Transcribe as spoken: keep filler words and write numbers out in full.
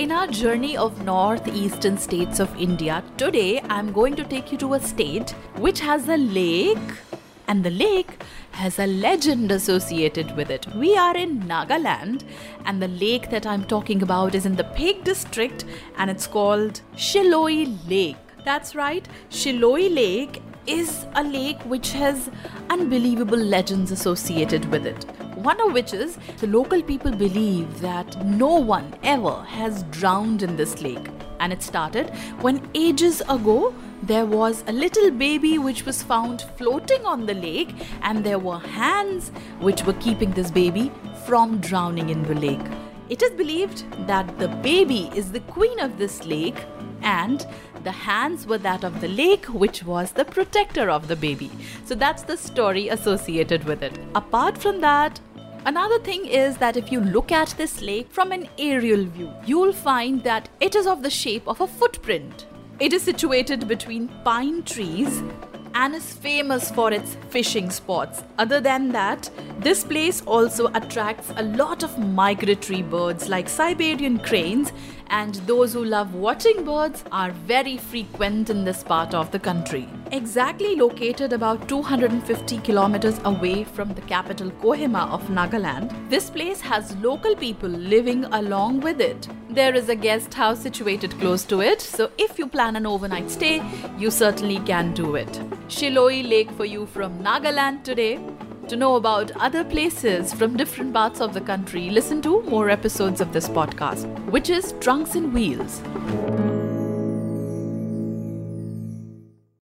In our journey of northeastern states of India, today I'm going to take you to a state which has a lake, and the lake has a legend associated with it. We are in Nagaland, and the lake that I'm talking about is in the Phek District, and it's called Shilloi Lake. That's right, Shilloi Lake is a lake which has unbelievable legends associated with it. One of which is the local people believe that no one ever has drowned in this lake. And it started when ages ago there was a little baby which was found floating on the lake, and there were hands which were keeping this baby from drowning in the lake. It is believed that the baby is the queen of this lake, and the hands were that of the lake, which was the protector of the baby. So that's the story associated with it. Apart from that, another thing is that if you look at this lake from an aerial view, you'll find that it is of the shape of a footprint. It is situated between pine trees and is famous for its fishing spots. Other than that, this place also attracts a lot of migratory birds like Siberian cranes, and those who love watching birds are very frequent in this part of the country. Exactly located about two hundred fifty kilometers away from the capital Kohima of Nagaland, this place has local people living along with it. There is a guest house situated close to it, so if you plan an overnight stay, you certainly can do it. Shilloi Lake for you from Nagaland today. To know about other places from different parts of the country, listen to more episodes of this podcast, which is Trunks and Wheels.